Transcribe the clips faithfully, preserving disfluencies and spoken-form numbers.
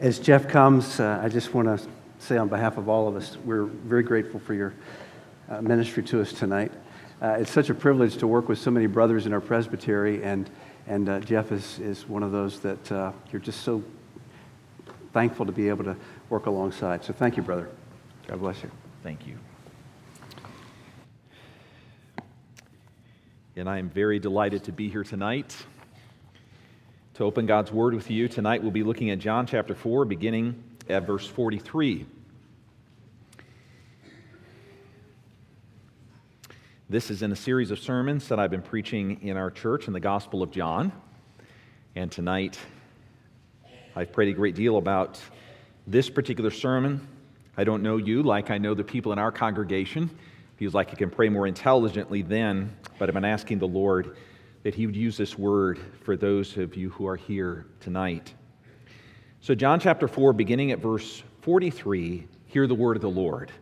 As Jeff comes, uh, I just want to say on behalf of all of us, we're very grateful for your uh, ministry to us tonight. Uh, it's such a privilege to work with so many brothers in our presbytery, and and uh, Jeff is, is one of those that uh, you're just so thankful to be able to work alongside. So thank you, brother. God bless you. Thank you. And I am very delighted to be here tonight to open God's Word with you. Tonight we'll be looking at John chapter four, beginning at verse forty-three. This is in a series of sermons that I've been preaching in our church in the Gospel of John. And tonight I've prayed a great deal about this particular sermon. I don't know you like I know the people in our congregation. Feels like you can pray more intelligently then, but I've been asking the Lord that he would use this word for those of you who are here tonight. So John chapter four, beginning at verse forty-three, hear the word of the Lord.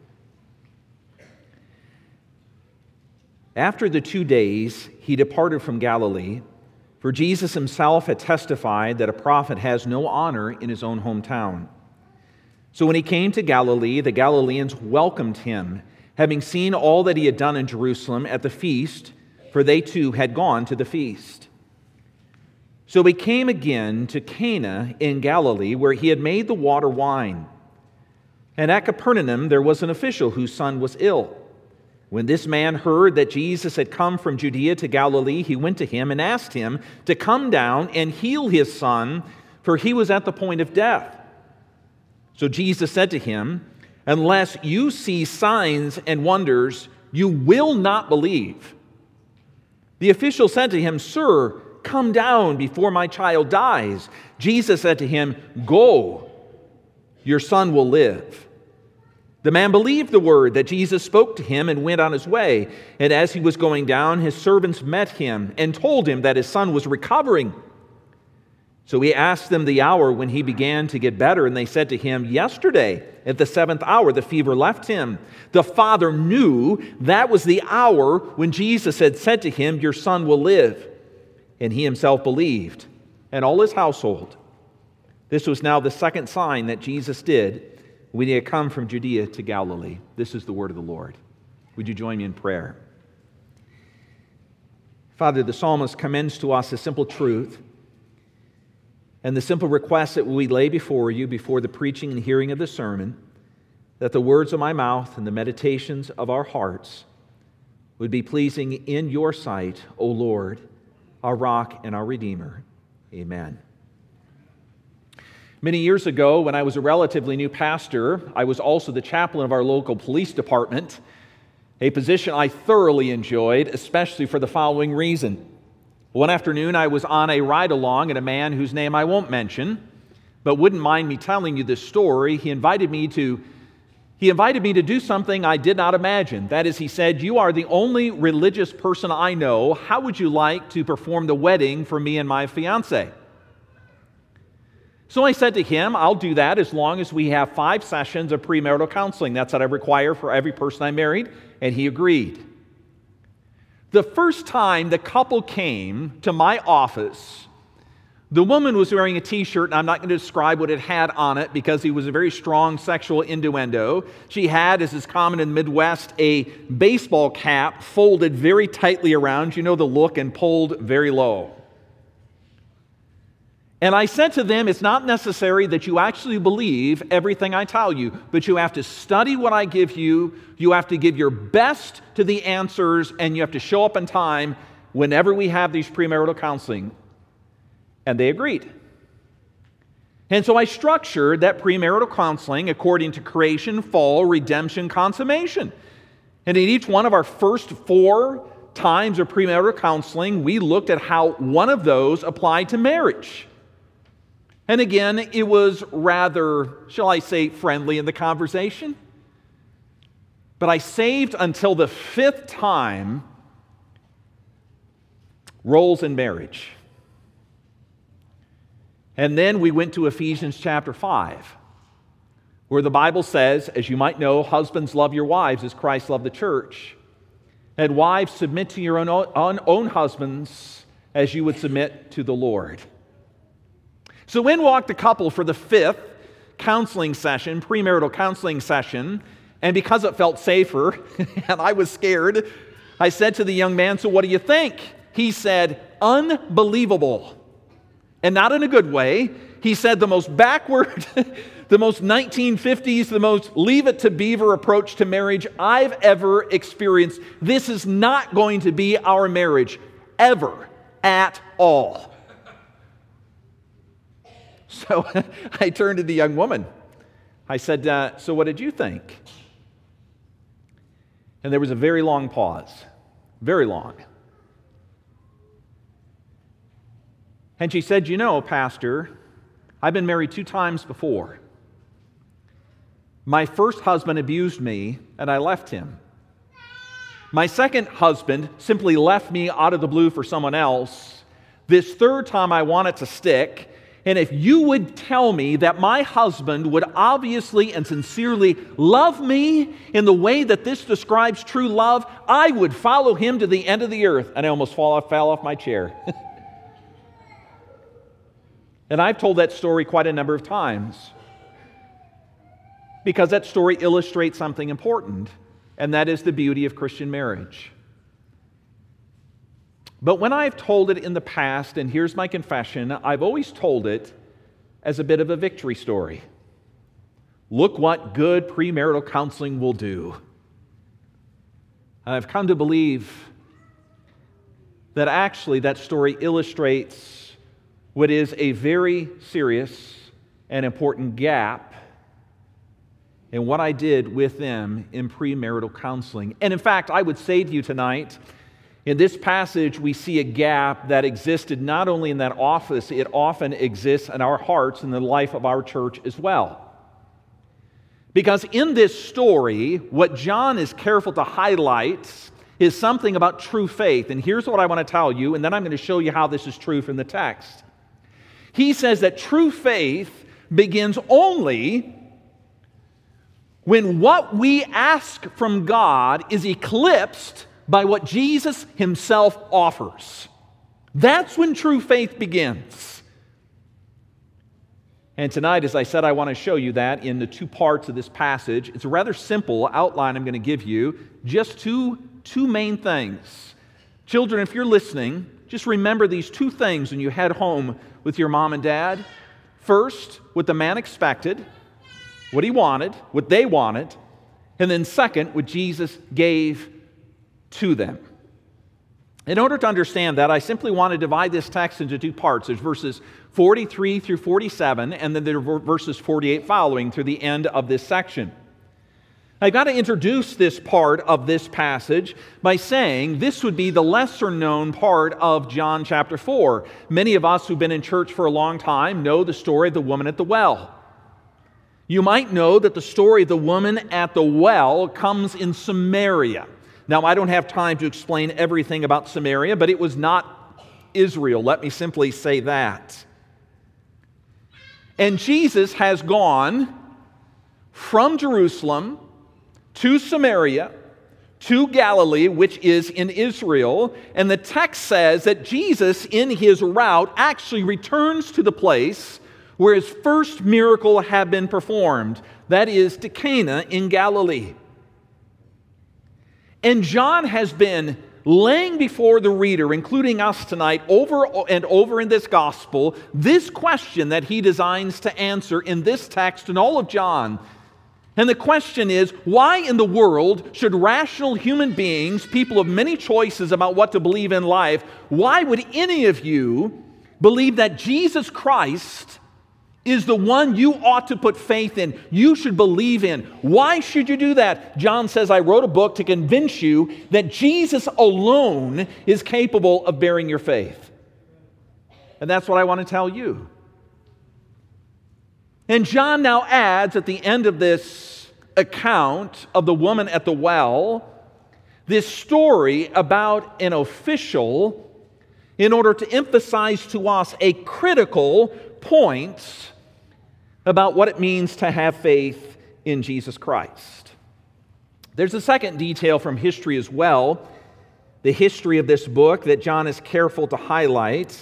After the two days, he departed from Galilee, for Jesus himself had testified that a prophet has no honor in his own hometown. So when he came to Galilee, the Galileans welcomed him, having seen all that he had done in Jerusalem at the feast, for they too had gone to the feast. So he came again to Cana in Galilee, where he had made the water wine. And at Capernaum there was an official whose son was ill. When this man heard that Jesus had come from Judea to Galilee, he went to him and asked him to come down and heal his son, for he was at the point of death. So Jesus said to him, "Unless you see signs and wonders, you will not believe." The official said to him, "Sir, come down before my child dies." Jesus said to him, "Go, your son will live." The man believed the word that Jesus spoke to him and went on his way. And as he was going down, his servants met him and told him that his son was recovering. So he asked them the hour when he began to get better, and they said to him, "Yesterday, at the seventh hour, the fever left him." The father knew that was the hour when Jesus had said to him, "Your son will live." And he himself believed, and all his household. This was now the second sign that Jesus did when he had come from Judea to Galilee. This is the word of the Lord. Would you join me in prayer? Father, the psalmist commends to us a simple truth, and the simple request that we lay before you, before the preaching and hearing of the sermon, that the words of my mouth and the meditations of our hearts would be pleasing in your sight, O Lord, our rock and our Redeemer. Amen. Many years ago, when I was a relatively new pastor, I was also the chaplain of our local police department, a position I thoroughly enjoyed, especially for the following reason. One afternoon, I was on a ride-along, and a man whose name I won't mention, but wouldn't mind me telling you this story, he invited me to he invited me to do something I did not imagine. That is, he said, "You are the only religious person I know. How would you like to perform the wedding for me and my fiancée?" So I said to him, "I'll do that as long as we have five sessions of premarital counseling. That's what I require for every person I married," and he agreed. The first time the couple came to my office, the woman was wearing a t-shirt, and I'm not going to describe what it had on it because it was a very strong sexual innuendo. She had, as is common in the Midwest, a baseball cap folded very tightly around, you know the look, and pulled very low. And I said to them, "It's not necessary that you actually believe everything I tell you, but you have to study what I give you, you have to give your best to the answers, and you have to show up in time whenever we have these premarital counseling." And they agreed. And so I structured that premarital counseling according to creation, fall, redemption, consummation. And in each one of our first four times of premarital counseling, we looked at how one of those applied to marriage. And again, it was rather, shall I say, friendly in the conversation. But I saved until the fifth time roles in marriage. And then we went to Ephesians chapter five, where the Bible says, as you might know, "Husbands, love your wives as Christ loved the church. And wives, submit to your own, own, own husbands as you would submit to the Lord." So in walked the couple for the fifth counseling session, premarital counseling session, and because it felt safer and I was scared, I said to the young man, "So what do you think?" He said, "Unbelievable." And not in a good way. He said the most backward, the most nineteen fifties, the most leave it to beaver approach to marriage I've ever experienced. This is not going to be our marriage ever at all. So I turned to the young woman. I said, uh, so what did you think? And there was a very long pause, very long. And she said, "You know, Pastor, I've been married two times before. My first husband abused me, and I left him. My second husband simply left me out of the blue for someone else. This third time I want it to stick. And if you would tell me that my husband would obviously and sincerely love me in the way that this describes true love, I would follow him to the end of the earth." And I almost fall off, fell off my chair. And I've told that story quite a number of times because that story illustrates something important, and that is the beauty of Christian marriage. But when I've told it in the past, and here's my confession, I've always told it as a bit of a victory story. Look what good premarital counseling will do. And I've come to believe that actually that story illustrates what is a very serious and important gap in what I did with them in premarital counseling. And in fact, I would say to you tonight, in this passage, we see a gap that existed not only in that office, it often exists in our hearts and the life of our church as well. Because in this story, what John is careful to highlight is something about true faith. And here's what I want to tell you, and then I'm going to show you how this is true from the text. He says that true faith begins only when what we ask from God is eclipsed by what Jesus himself offers. That's when true faith begins. And tonight, as I said, I want to show you that in the two parts of this passage. It's a rather simple outline I'm going to give you. Just two, two main things. Children, if you're listening, just remember these two things when you head home with your mom and dad. First, what the man expected, what he wanted, what they wanted, and then second, what Jesus gave to them. In order to understand that, I simply want to divide this text into two parts. There's verses forty-three through forty-seven, and then there are verses forty-eight following through the end of this section. I've got to introduce this part of this passage by saying this would be the lesser-known part of John chapter four. Many of us who've been in church for a long time know the story of the woman at the well. You might know that the story of the woman at the well comes in Samaria. Now, I don't have time to explain everything about Samaria, but it was not Israel. Let me simply say that. And Jesus has gone from Jerusalem to Samaria, to Galilee, which is in Israel. And the text says that Jesus, in his route, actually returns to the place where his first miracle had been performed. That is to Cana in Galilee. And John has been laying before the reader, including us tonight, over and over in this gospel, this question that he designs to answer in this text and all of John. And the question is, why in the world should rational human beings, people of many choices about what to believe in life, why would any of you believe that Jesus Christ is the one you ought to put faith in, you should believe in? Why should you do that? John says, I wrote a book to convince you that Jesus alone is capable of bearing your faith. And that's what I want to tell you. And John now adds at the end of this account of the woman at the well, this story about an official in order to emphasize to us a critical point about what it means to have faith in Jesus Christ. There's a second detail from history as well, the history of this book that John is careful to highlight.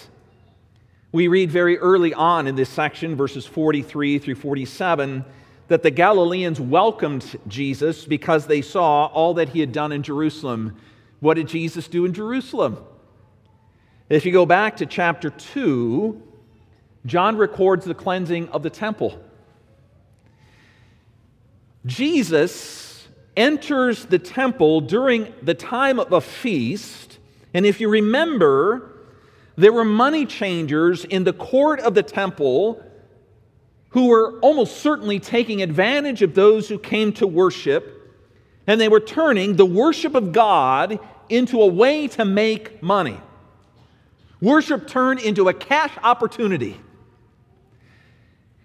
We read very early on in this section, verses forty-three through forty-seven, that the Galileans welcomed Jesus because they saw all that he had done in Jerusalem. What did Jesus do in Jerusalem? If you go back to chapter two, John records the cleansing of the temple. Jesus enters the temple during the time of a feast, and if you remember, there were money changers in the court of the temple who were almost certainly taking advantage of those who came to worship, and they were turning the worship of God into a way to make money. Worship turned into a cash opportunity.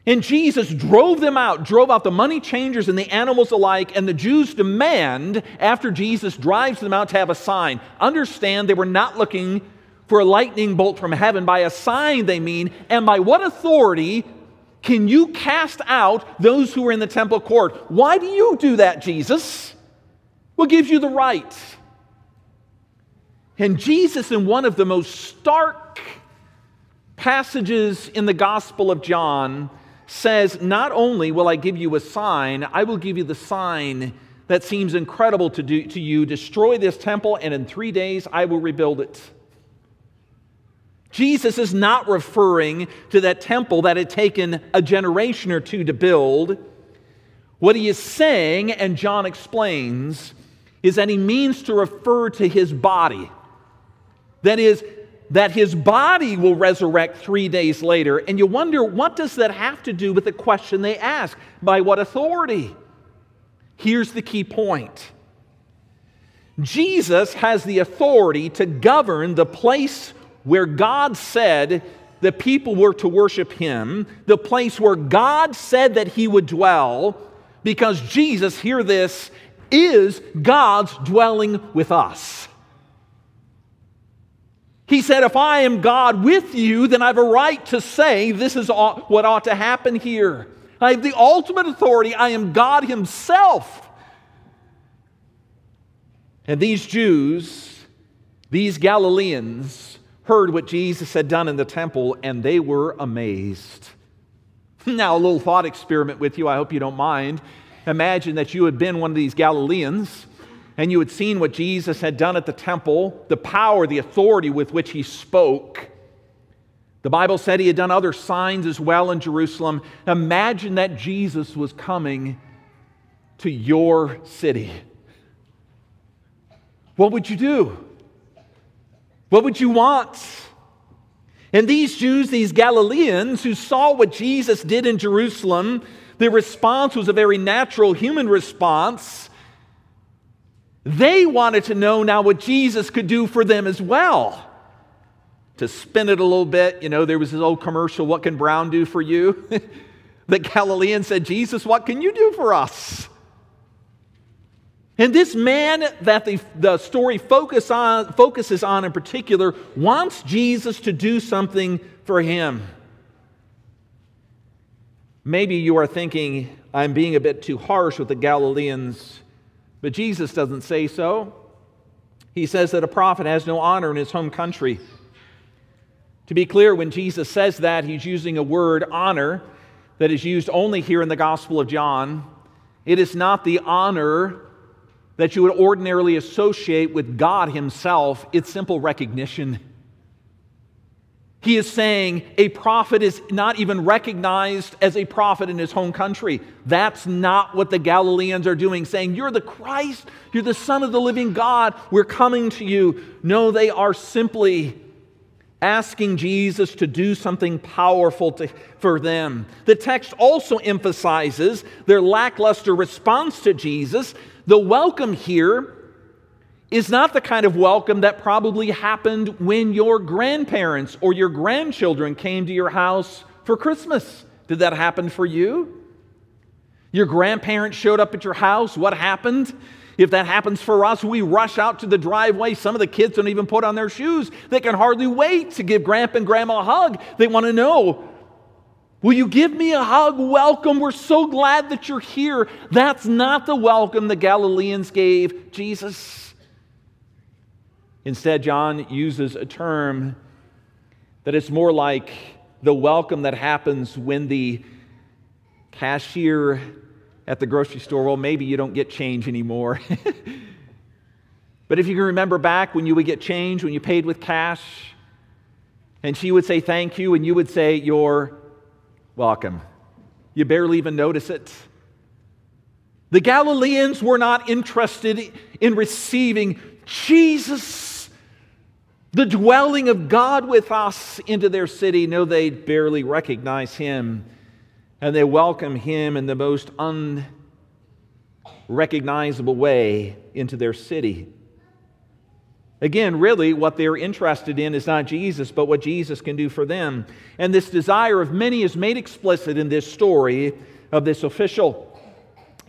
And Jesus drove them out, drove out the money changers and the animals alike, and the Jews demand, after Jesus drives them out, to have a sign. Understand, they were not looking for a lightning bolt from heaven. By a sign they mean, and by what authority can you cast out those who are in the temple court? Why do you do that, Jesus? What gives you the right? And Jesus, in one of the most stark passages in the Gospel of John, says, not only will I give you a sign, I will give you the sign that seems incredible to, do, to you. Destroy this temple, and in three days I will rebuild it. Jesus is not referring to that temple that had taken a generation or two to build. What he is saying, and John explains, is that he means to refer to his body. That is, that his body will resurrect three days later. And you wonder, what does that have to do with the question they ask? By what authority? Here's the key point. Jesus has the authority to govern the place where God said the people were to worship him, the place where God said that he would dwell, because Jesus, hear this, is God's dwelling with us. He said, if I am God with you, then I have a right to say this is what ought to happen here. I have the ultimate authority. I am God himself. And these Jews, these Galileans, heard what Jesus had done in the temple, and they were amazed. Now, a little thought experiment with you, I hope you don't mind. Imagine that you had been one of these Galileans, and you had seen what Jesus had done at the temple, the power, the authority with which he spoke. The Bible said he had done other signs as well in Jerusalem. Imagine that Jesus was coming to your city. What would you do? What would you want? And these Jews, these Galileans who saw what Jesus did in Jerusalem, their response was a very natural human response. They wanted to know now what Jesus could do for them as well. To spin it a little bit, you know, there was this old commercial, "What can Brown do for you?" The Galileans said, "Jesus, what can you do for us?" And this man that the, the story focus on, focuses on in particular wants Jesus to do something for him. Maybe you are thinking, I'm being a bit too harsh with the Galileans, but Jesus doesn't say so. He says that a prophet has no honor in his home country. To be clear, when Jesus says that, he's using a word, honor, that is used only here in the Gospel of John. It is not the honor that you would ordinarily associate with God himself. It's simple recognition. He is saying a prophet is not even recognized as a prophet in his home country. That's not what the Galileans are doing, saying, you're the Christ, you're the Son of the living God, we're coming to you. No, they are simply asking Jesus to do something powerful to, for them. The text also emphasizes their lackluster response to Jesus. The welcome here is not the kind of welcome that probably happened when your grandparents or your grandchildren came to your house for Christmas. Did that happen for you? Your grandparents showed up at your house. What happened? If that happens for us, we rush out to the driveway. Some of the kids don't even put on their shoes. They can hardly wait to give Grandpa and Grandma a hug. They want to know, will you give me a hug? Welcome. We're so glad that you're here. That's not the welcome the Galileans gave Jesus. Instead, John uses a term that is more like the welcome that happens when the cashier at the grocery store, well, maybe you don't get change anymore. But if you can remember back when you would get change, when you paid with cash, and she would say thank you, and you would say you're welcome. You barely even notice it. The Galileans were not interested in receiving Jesus, the dwelling of God with us, into their city. No, they barely recognize him, and they welcome him in the most unrecognizable way into their city. Again, really, what they're interested in is not Jesus, but what Jesus can do for them. And this desire of many is made explicit in this story of this official.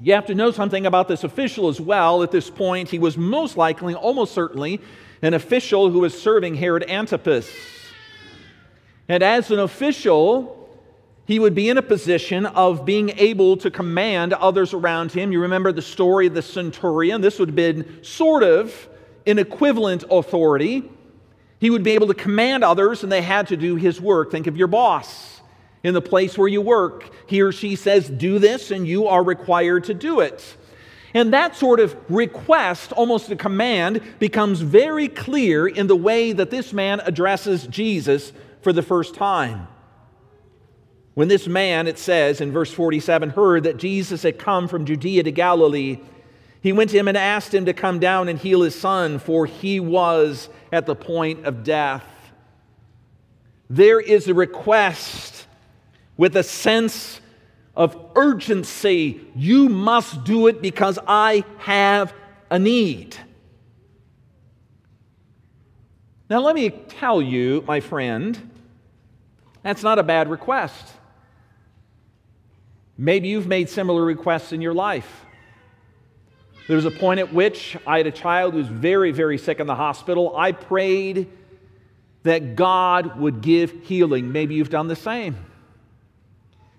You have to know something about this official as well. At this point, he was most likely, almost certainly, an official who was serving Herod Antipas. And as an official, he would be in a position of being able to command others around him. You remember the story of the centurion. This would have been sort of an equivalent authority. He would be able to command others, and they had to do his work. Think of your boss in the place where you work. He or she says, do this, and you are required to do it. And that sort of request, almost a command, becomes very clear in the way that this man addresses Jesus for the first time. When this man, it says in verse forty-seven, heard that Jesus had come from Judea to Galilee, he went to him and asked him to come down and heal his son, for he was at the point of death. There is a request with a sense of urgency. You must do it because I have a need. Now let me tell you, my friend, that's not a bad request. Maybe you've made similar requests in your life. There was a point at which I had a child who was very, very sick in the hospital. I prayed that God would give healing. Maybe you've done the same.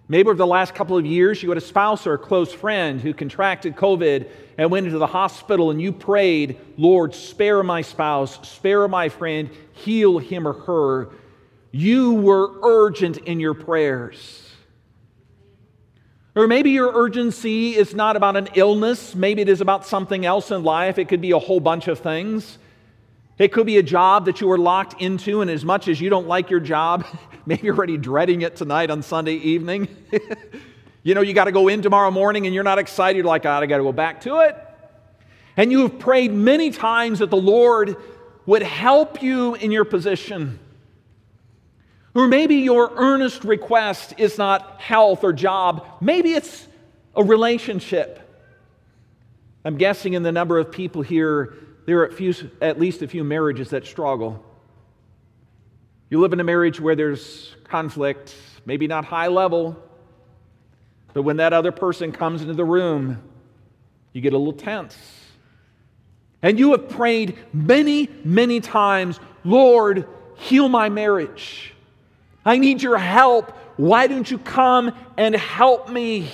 Maybe over the last couple of years, you had a spouse or a close friend who contracted COVID and went into the hospital, and you prayed, Lord, spare my spouse, spare my friend, heal him or her. You were urgent in your prayers. Or maybe your urgency is not about an illness. Maybe it is about something else in life. It could be a whole bunch of things. It could be a job that you were locked into, and as much as you don't like your job, maybe you're already dreading it tonight on Sunday evening. You know, you got to go in tomorrow morning, and you're not excited. You're like, God, I got to go back to it. And you have prayed many times that the Lord would help you in your position. Or maybe your earnest request is not health or job. Maybe it's a relationship. I'm guessing in the number of people here, there are at, few, at least a few marriages that struggle. You live in a marriage where there's conflict, maybe not high level, but when that other person comes into the room, you get a little tense. And you have prayed many, many times, Lord, heal my marriage. I need your help. Why don't you come and help me?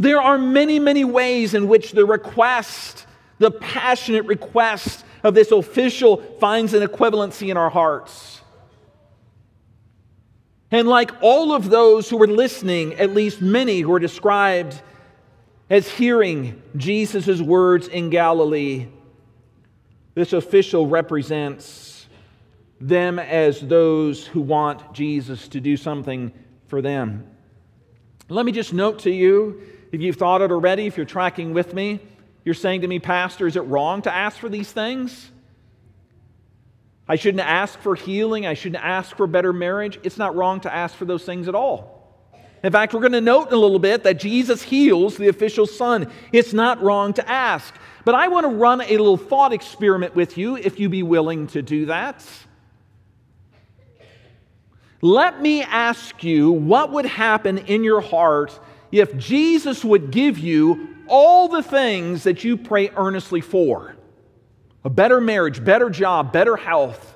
There are many, many ways in which the request, the passionate request of this official finds an equivalency in our hearts. And like all of those who were listening, at least many who are described as hearing Jesus' words in Galilee, this official represents them as those who want Jesus to do something for them. Let me just note to you, if you've thought it already, if you're tracking with me, you're saying to me, Pastor, is it wrong to ask for these things? I shouldn't ask for healing. I shouldn't ask for better marriage. It's not wrong to ask for those things at all. In fact, we're going to note in a little bit that Jesus heals the official's son. It's not wrong to ask. But I want to run a little thought experiment with you, if you be willing to do that. Let me ask you, what would happen in your heart if Jesus would give you all the things that you pray earnestly for? A better marriage, better job, better health.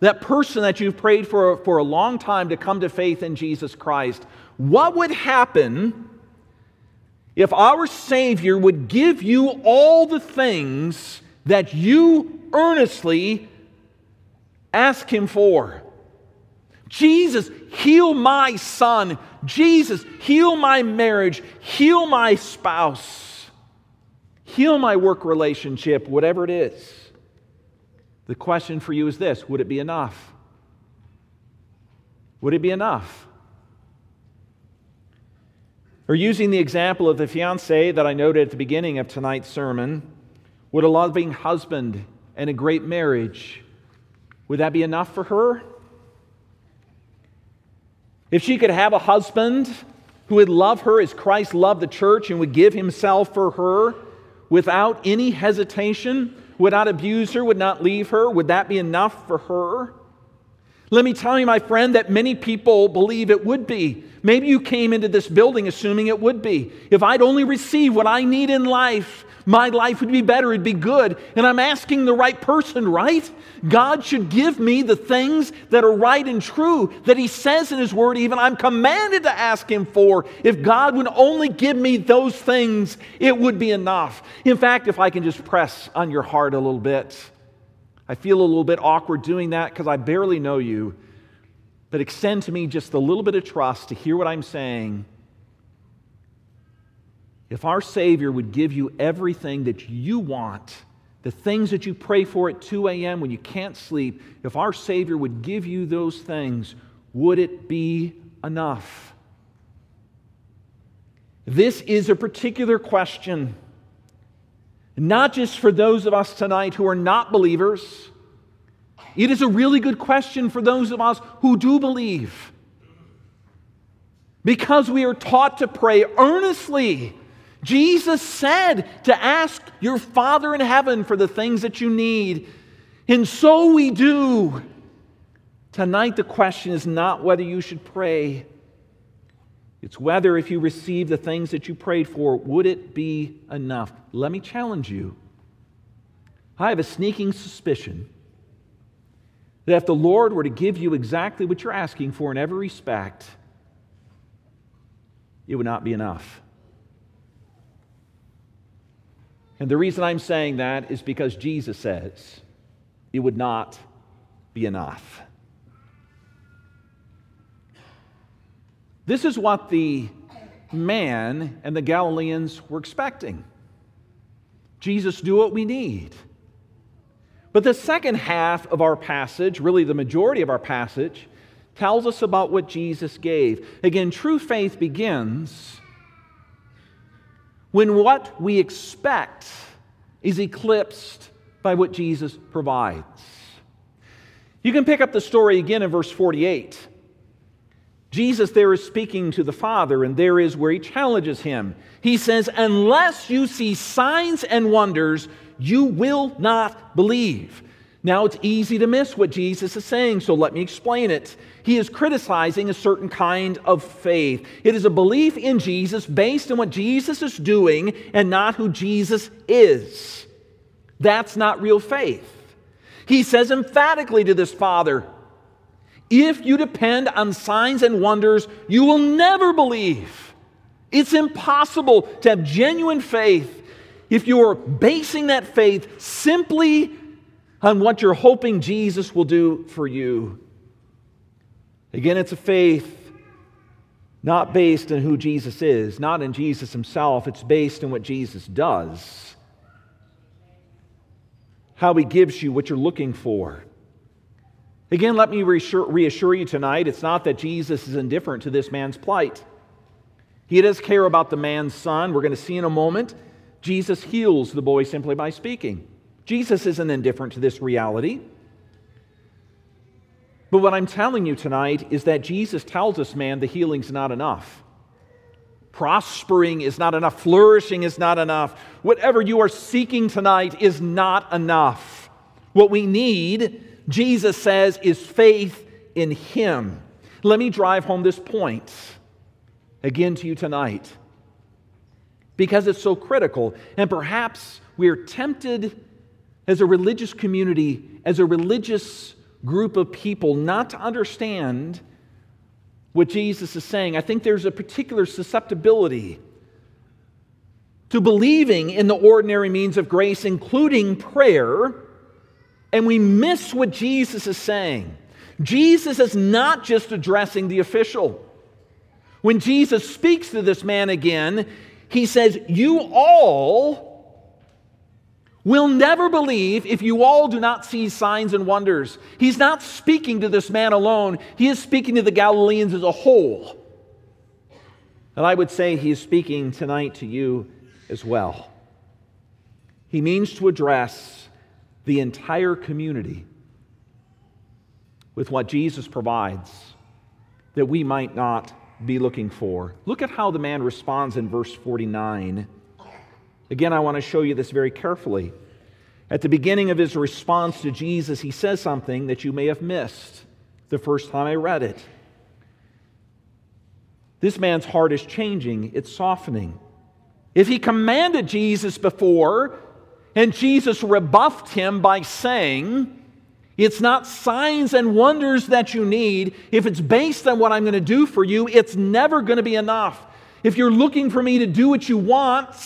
That person that you've prayed for for a long time to come to faith in Jesus Christ. What would happen if our Savior would give you all the things that you earnestly ask him for? Jesus, heal my son. Jesus, heal my marriage. Heal my spouse. Heal my work relationship, whatever it is. The question for you is this: would it be enough? Would it be enough? Or using the example of the fiancé that I noted at the beginning of tonight's sermon, would a loving husband and a great marriage, would that be enough for her? If she could have a husband who would love her as Christ loved the church and would give himself for her without any hesitation, would not abuse her, would not leave her, would that be enough for her? Let me tell you, my friend, that many people believe it would be. Maybe you came into this building assuming it would be. If I'd only receive what I need in life, my life would be better, it'd be good. And I'm asking the right person, right? God should give me the things that are right and true, that He says in His Word, even I'm commanded to ask Him for. If God would only give me those things, it would be enough. In fact, if I can just press on your heart a little bit, I feel a little bit awkward doing that because I barely know you, but extend to me just a little bit of trust to hear what I'm saying. If our Savior would give you everything that you want, the things that you pray for at two a.m. when you can't sleep, if our Savior would give you those things, would it be enough? This is a particular question, not just for those of us tonight who are not believers. It is a really good question for those of us who do believe, because we are taught to pray earnestly. Jesus said to ask your Father in heaven for the things that you need, and so we do. Tonight, the question is not whether you should pray. It's whether if you receive the things that you prayed for, would it be enough? Let me challenge you. I have a sneaking suspicion that if the Lord were to give you exactly what you're asking for in every respect, it would not be enough. And the reason I'm saying that is because Jesus says it would not be enough. This is what the man and the Galileans were expecting. Jesus, do what we need. But the second half of our passage, really the majority of our passage, tells us about what Jesus gave. Again, true faith begins when what we expect is eclipsed by what Jesus provides. You can pick up the story again in verse forty-eight. Jesus there is speaking to the Father, and there is where He challenges Him. He says, unless you see signs and wonders, you will not believe. Now, it's easy to miss what Jesus is saying, so let me explain it. He is criticizing a certain kind of faith. It is a belief in Jesus based on what Jesus is doing and not who Jesus is. That's not real faith. He says emphatically to this Father, if you depend on signs and wonders, you will never believe. It's impossible to have genuine faith if you're basing that faith simply on what you're hoping Jesus will do for you. Again, it's a faith not based on who Jesus is, not in Jesus Himself. It's based on what Jesus does, how He gives you what you're looking for. Again, let me reassure, reassure you tonight, it's not that Jesus is indifferent to this man's plight. He does care about the man's son. We're going to see in a moment, Jesus heals the boy simply by speaking. Jesus isn't indifferent to this reality. But what I'm telling you tonight is that Jesus tells us, man, the healing's not enough. Prospering is not enough. Flourishing is not enough. Whatever you are seeking tonight is not enough. What we need, Jesus says, is faith in Him. Let me drive home this point again to you tonight, because it's so critical, and perhaps we're tempted as a religious community, as a religious group of people, not to understand what Jesus is saying. I think there's a particular susceptibility to believing in the ordinary means of grace, including prayer, and we miss what Jesus is saying. Jesus is not just addressing the official. When Jesus speaks to this man again, he says, you all will never believe if you all do not see signs and wonders. He's not speaking to this man alone. He is speaking to the Galileans as a whole. And I would say he is speaking tonight to you as well. He means to address the entire community with what Jesus provides that we might not be looking for. Look at how the man responds in verse forty-nine. Again, I want to show you this very carefully. At the beginning of his response to Jesus, he says something that you may have missed the first time I read it. This man's heart is changing, it's softening. If he commanded Jesus before, and Jesus rebuffed him by saying, it's not signs and wonders that you need. If it's based on what I'm going to do for you, it's never going to be enough. If you're looking for me to do what you want,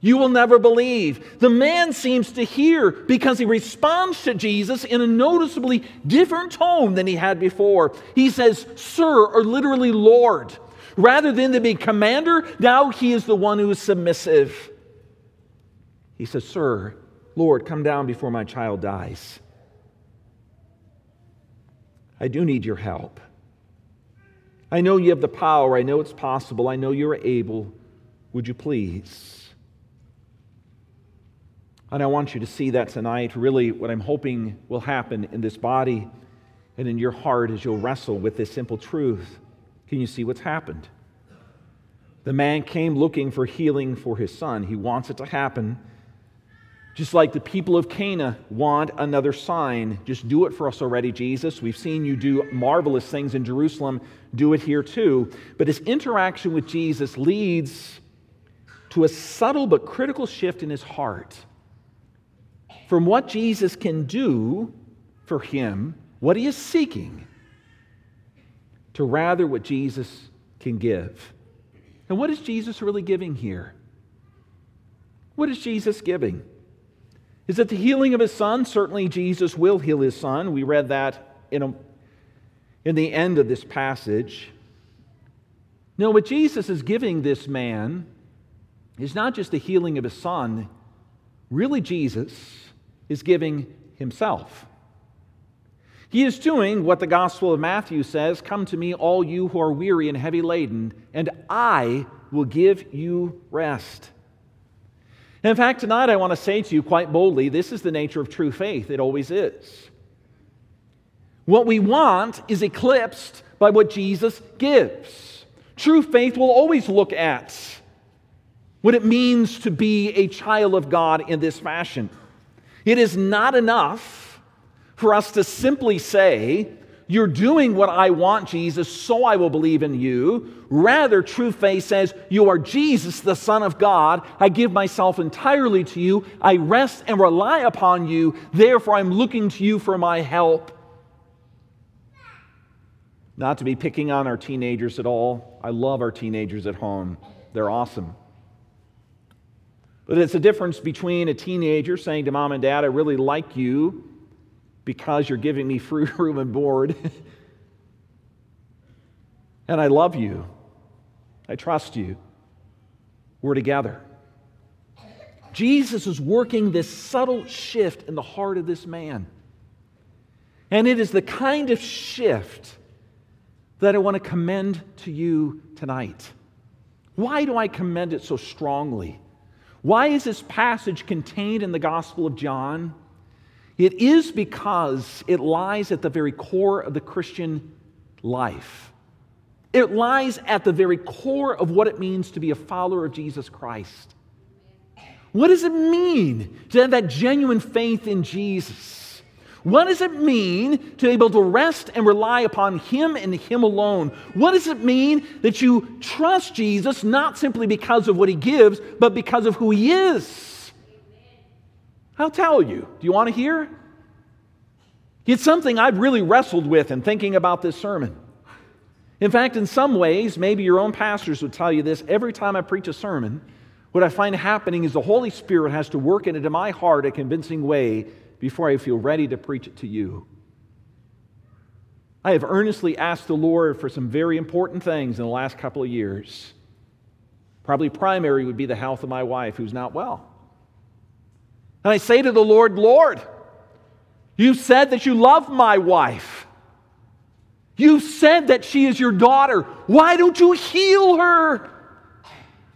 you will never believe. The man seems to hear because he responds to Jesus in a noticeably different tone than he had before. He says, sir, or literally Lord. Rather than to be commander, now he is the one who is submissive. He says, sir, Lord, come down before my child dies. I do need your help. I know you have the power. I know it's possible. I know you're able. Would you please? And I want you to see that tonight, really what I'm hoping will happen in this body and in your heart as you'll wrestle with this simple truth. Can you see what's happened? The man came looking for healing for his son. He wants it to happen. Just like the people of Cana want another sign. Just do it for us already, Jesus. We've seen you do marvelous things in Jerusalem. Do it here too. But his interaction with Jesus leads to a subtle but critical shift in his heart from what Jesus can do for him, what he is seeking, to rather what Jesus can give. And what is Jesus really giving here? What is Jesus giving? Is it the healing of his son? Certainly Jesus will heal his son. We read that in, a, in the end of this passage. No, what Jesus is giving this man is not just the healing of his son. Really, Jesus is giving himself. He is doing what the Gospel of Matthew says, come to me, all you who are weary and heavy laden, and I will give you rest. In fact, tonight I want to say to you quite boldly, this is the nature of true faith. It always is. What we want is eclipsed by what Jesus gives. True faith will always look at what it means to be a child of God in this fashion. It is not enough for us to simply say, you're doing what I want, Jesus, so I will believe in you. Rather, true faith says, you are Jesus, the Son of God. I give myself entirely to you. I rest and rely upon you. Therefore, I'm looking to you for my help. Not to be picking on our teenagers at all. I love our teenagers at home. They're awesome. But it's a difference between a teenager saying to mom and dad, I really like you, because you're giving me free room and board. And I love you. I trust you. We're together. Jesus is working this subtle shift in the heart of this man. And it is the kind of shift that I want to commend to you tonight. Why do I commend it so strongly? Why is this passage contained in the Gospel of John? It is because it lies at the very core of the Christian life. It lies at the very core of what it means to be a follower of Jesus Christ. What does it mean to have that genuine faith in Jesus? What does it mean to be able to rest and rely upon Him and Him alone? What does it mean that you trust Jesus not simply because of what He gives, but because of who He is? I'll tell you. Do you want to hear? It's something I've really wrestled with in thinking about this sermon. In fact, in some ways, maybe your own pastors would tell you this, every time I preach a sermon, what I find happening is the Holy Spirit has to work into my heart a convincing way before I feel ready to preach it to you. I have earnestly asked the Lord for some very important things in the last couple of years. Probably primary would be the health of my wife, who's not well. And I say to the Lord, Lord, you said that you love my wife. You said that she is your daughter. Why don't you heal her?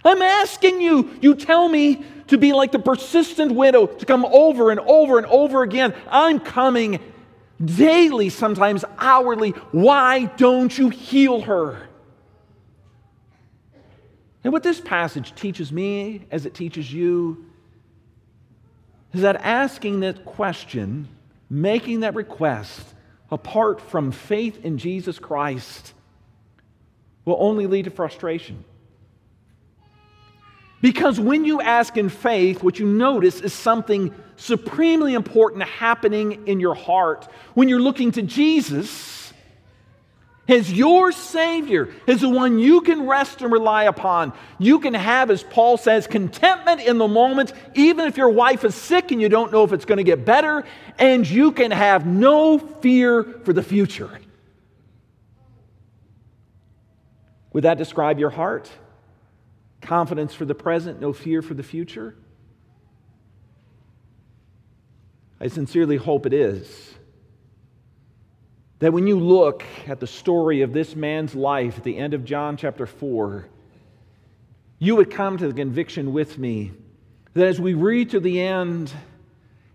I'm asking you. You tell me to be like the persistent widow, to come over and over and over again. I'm coming daily, sometimes hourly. Why don't you heal her? And what this passage teaches me, as it teaches you, is that asking that question, making that request, apart from faith in Jesus Christ, will only lead to frustration. Because when you ask in faith, what you notice is something supremely important happening in your heart. When you're looking to Jesus as your Savior, as the one you can rest and rely upon, you can have, as Paul says, contentment in the moment, even if your wife is sick and you don't know if it's going to get better, and you can have no fear for the future. Would that describe your heart? Confidence for the present, no fear for the future? I sincerely hope it is. That when you look at the story of this man's life at the end of John chapter four, you would come to the conviction with me that as we read to the end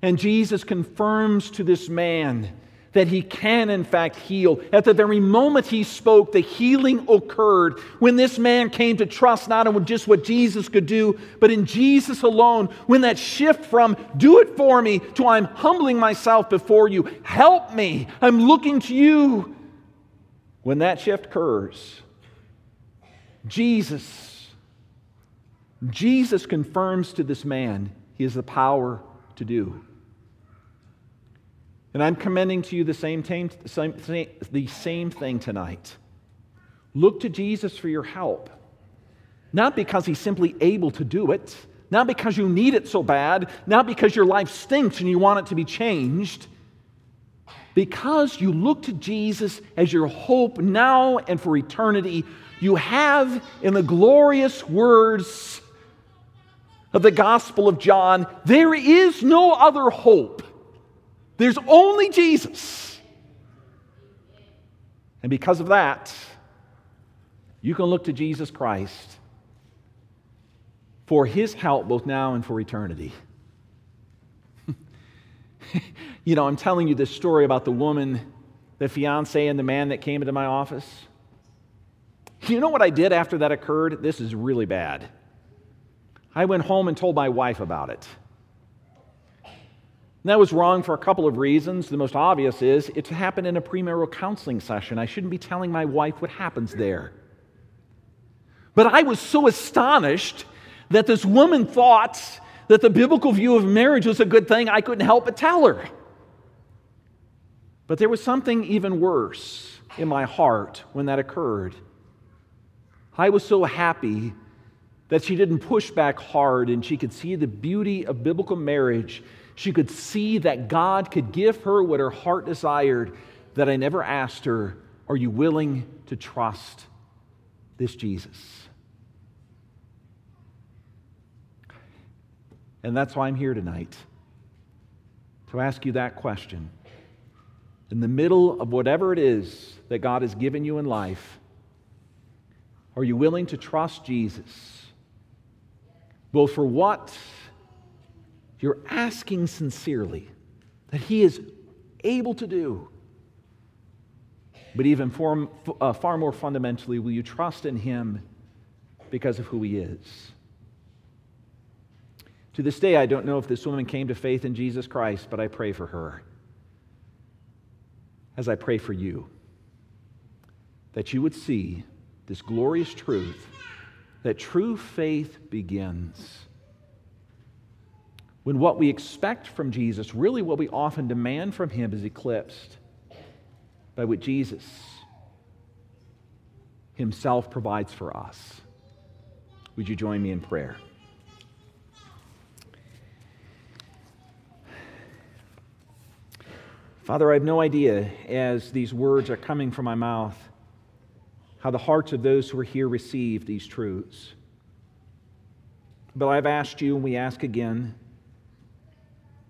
and Jesus confirms to this man that he can, in fact, heal. At the very moment he spoke, the healing occurred. When this man came to trust not in just what Jesus could do, but in Jesus alone, when that shift from, do it for me, to I'm humbling myself before you, help me, I'm looking to you. When that shift occurs, Jesus, Jesus confirms to this man he has the power to do. And I'm commending to you the same, t- same, th- the same thing tonight. Look to Jesus for your help. Not because he's simply able to do it. Not because you need it so bad. Not because your life stinks and you want it to be changed. Because you look to Jesus as your hope now and for eternity, you have in the glorious words of the Gospel of John, there is no other hope. There's only Jesus. And because of that, you can look to Jesus Christ for his help both now and for eternity. You know, I'm telling you this story about the woman, the fiancé, and the man that came into my office. You know what I did after that occurred? This is really bad. I went home and told my wife about it. And that was wrong for a couple of reasons. The most obvious is it happened in a premarital counseling session. I shouldn't be telling my wife what happens there. But I was so astonished that this woman thought that the biblical view of marriage was a good thing, I couldn't help but tell her. But there was something even worse in my heart when that occurred. I was so happy that she didn't push back hard and she could see the beauty of biblical marriage. She could see that God could give her what her heart desired, that I never asked her, are you willing to trust this Jesus? And that's why I'm here tonight, to ask you that question. In the middle of whatever it is that God has given you in life, are you willing to trust Jesus? Both for what you're asking sincerely that he is able to do. But even far, uh, far more fundamentally, will you trust in him because of who he is? To this day, I don't know if this woman came to faith in Jesus Christ, but I pray for her, as I pray for you, that you would see this glorious truth, that true faith begins when what we expect from Jesus, really what we often demand from him, is eclipsed by what Jesus himself provides for us. Would you join me in prayer? Father, I have no idea, as these words are coming from my mouth, how the hearts of those who are here receive these truths. But I've asked you, and we ask again,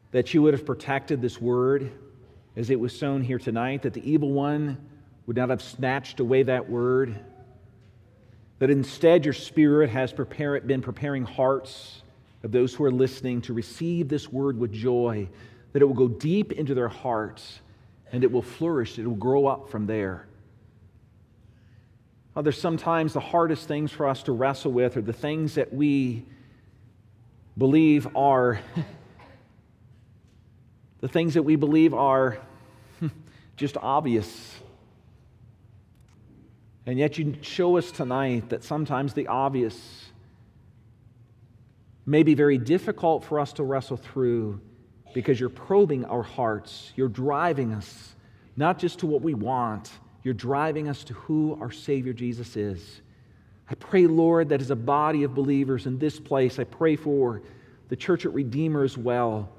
that you would have protected this word as it was sown here tonight, that the evil one would not have snatched away that word, that instead your Spirit has prepared, been preparing hearts of those who are listening to receive this word with joy, that it will go deep into their hearts and it will flourish, it will grow up from there. Father, sometimes the hardest things for us to wrestle with are the things that we believe are the things that we believe are just obvious. And yet you show us tonight that sometimes the obvious may be very difficult for us to wrestle through because you're probing our hearts. You're driving us, not just to what we want, you're driving us to who our Savior Jesus is. I pray, Lord, that as a body of believers in this place, I pray for the church at Redeemer as well,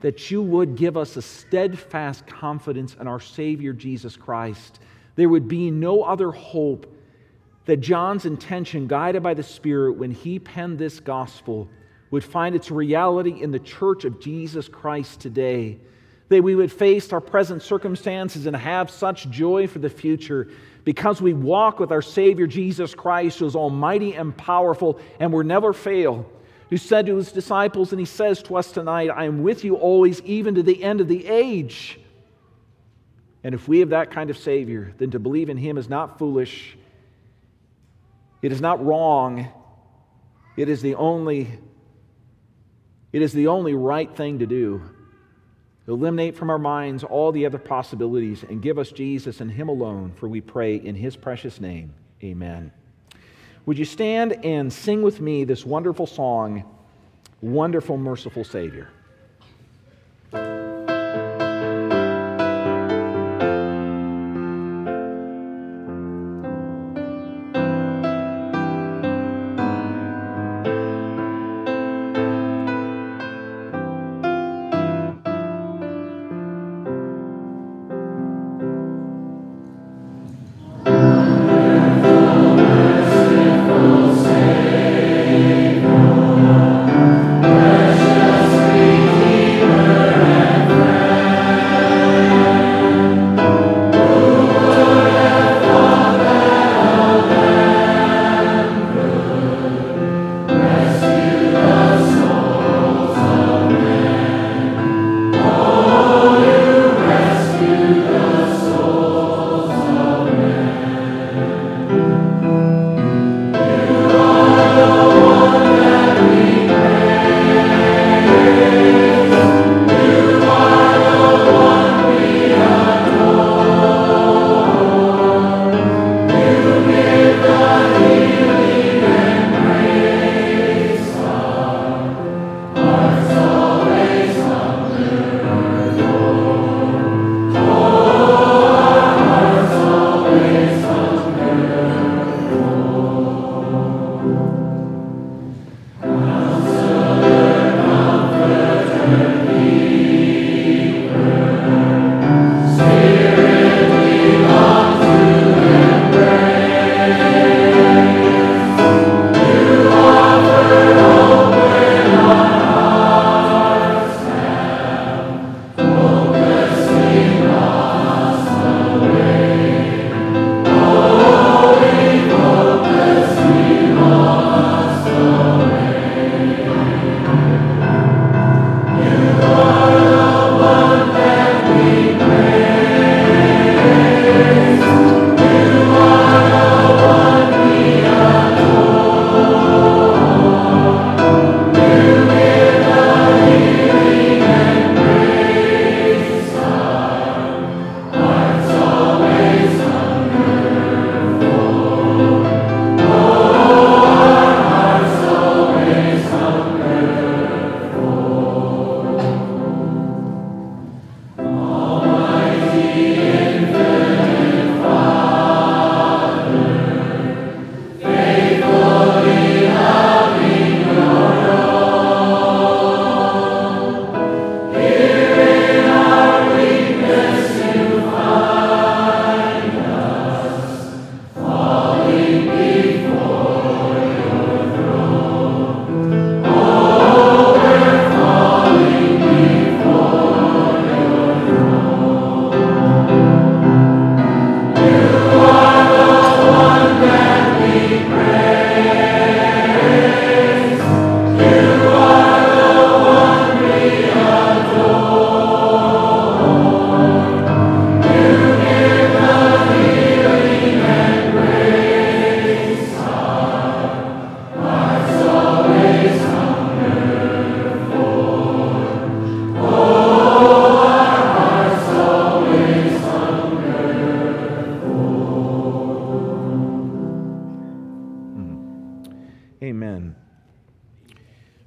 that you would give us a steadfast confidence in our Savior Jesus Christ. There would be no other hope that John's intention, guided by the Spirit, when he penned this gospel, would find its reality in the church of Jesus Christ today. That we would face our present circumstances and have such joy for the future because we walk with our Savior Jesus Christ, who is almighty and powerful and will never fail, who said to his disciples, and he says to us tonight, I am with you always, even to the end of the age. And if we have that kind of Savior, then to believe in him is not foolish. It is not wrong. It is the only, it is the only right thing to do. Eliminate from our minds all the other possibilities and give us Jesus and him alone, for we pray in his precious name. Amen. Would you stand and sing with me this wonderful song, Wonderful, Merciful Savior? Thank you.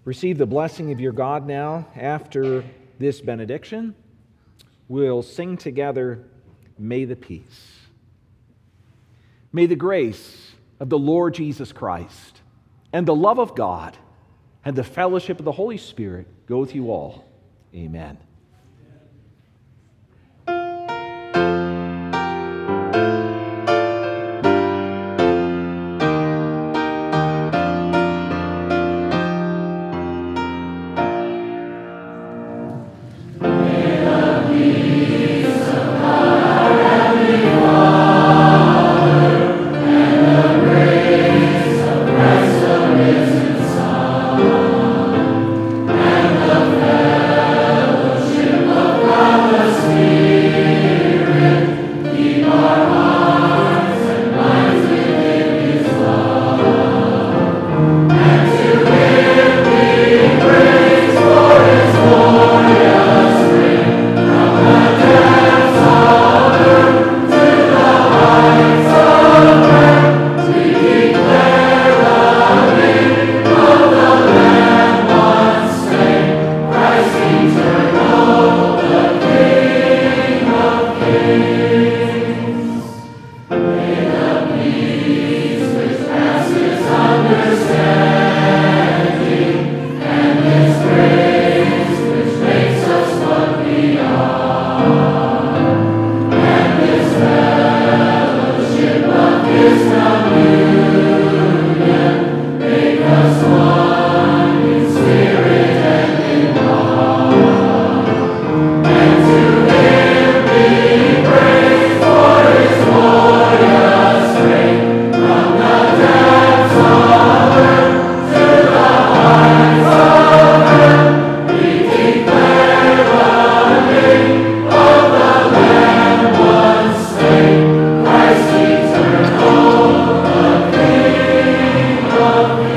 receive the blessing of your God now. After this benediction, we'll sing together, May the Peace. May the grace of the Lord Jesus Christ and the love of God and the fellowship of the Holy Spirit go with you all. Amen.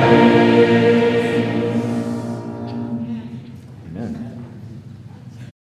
Amen.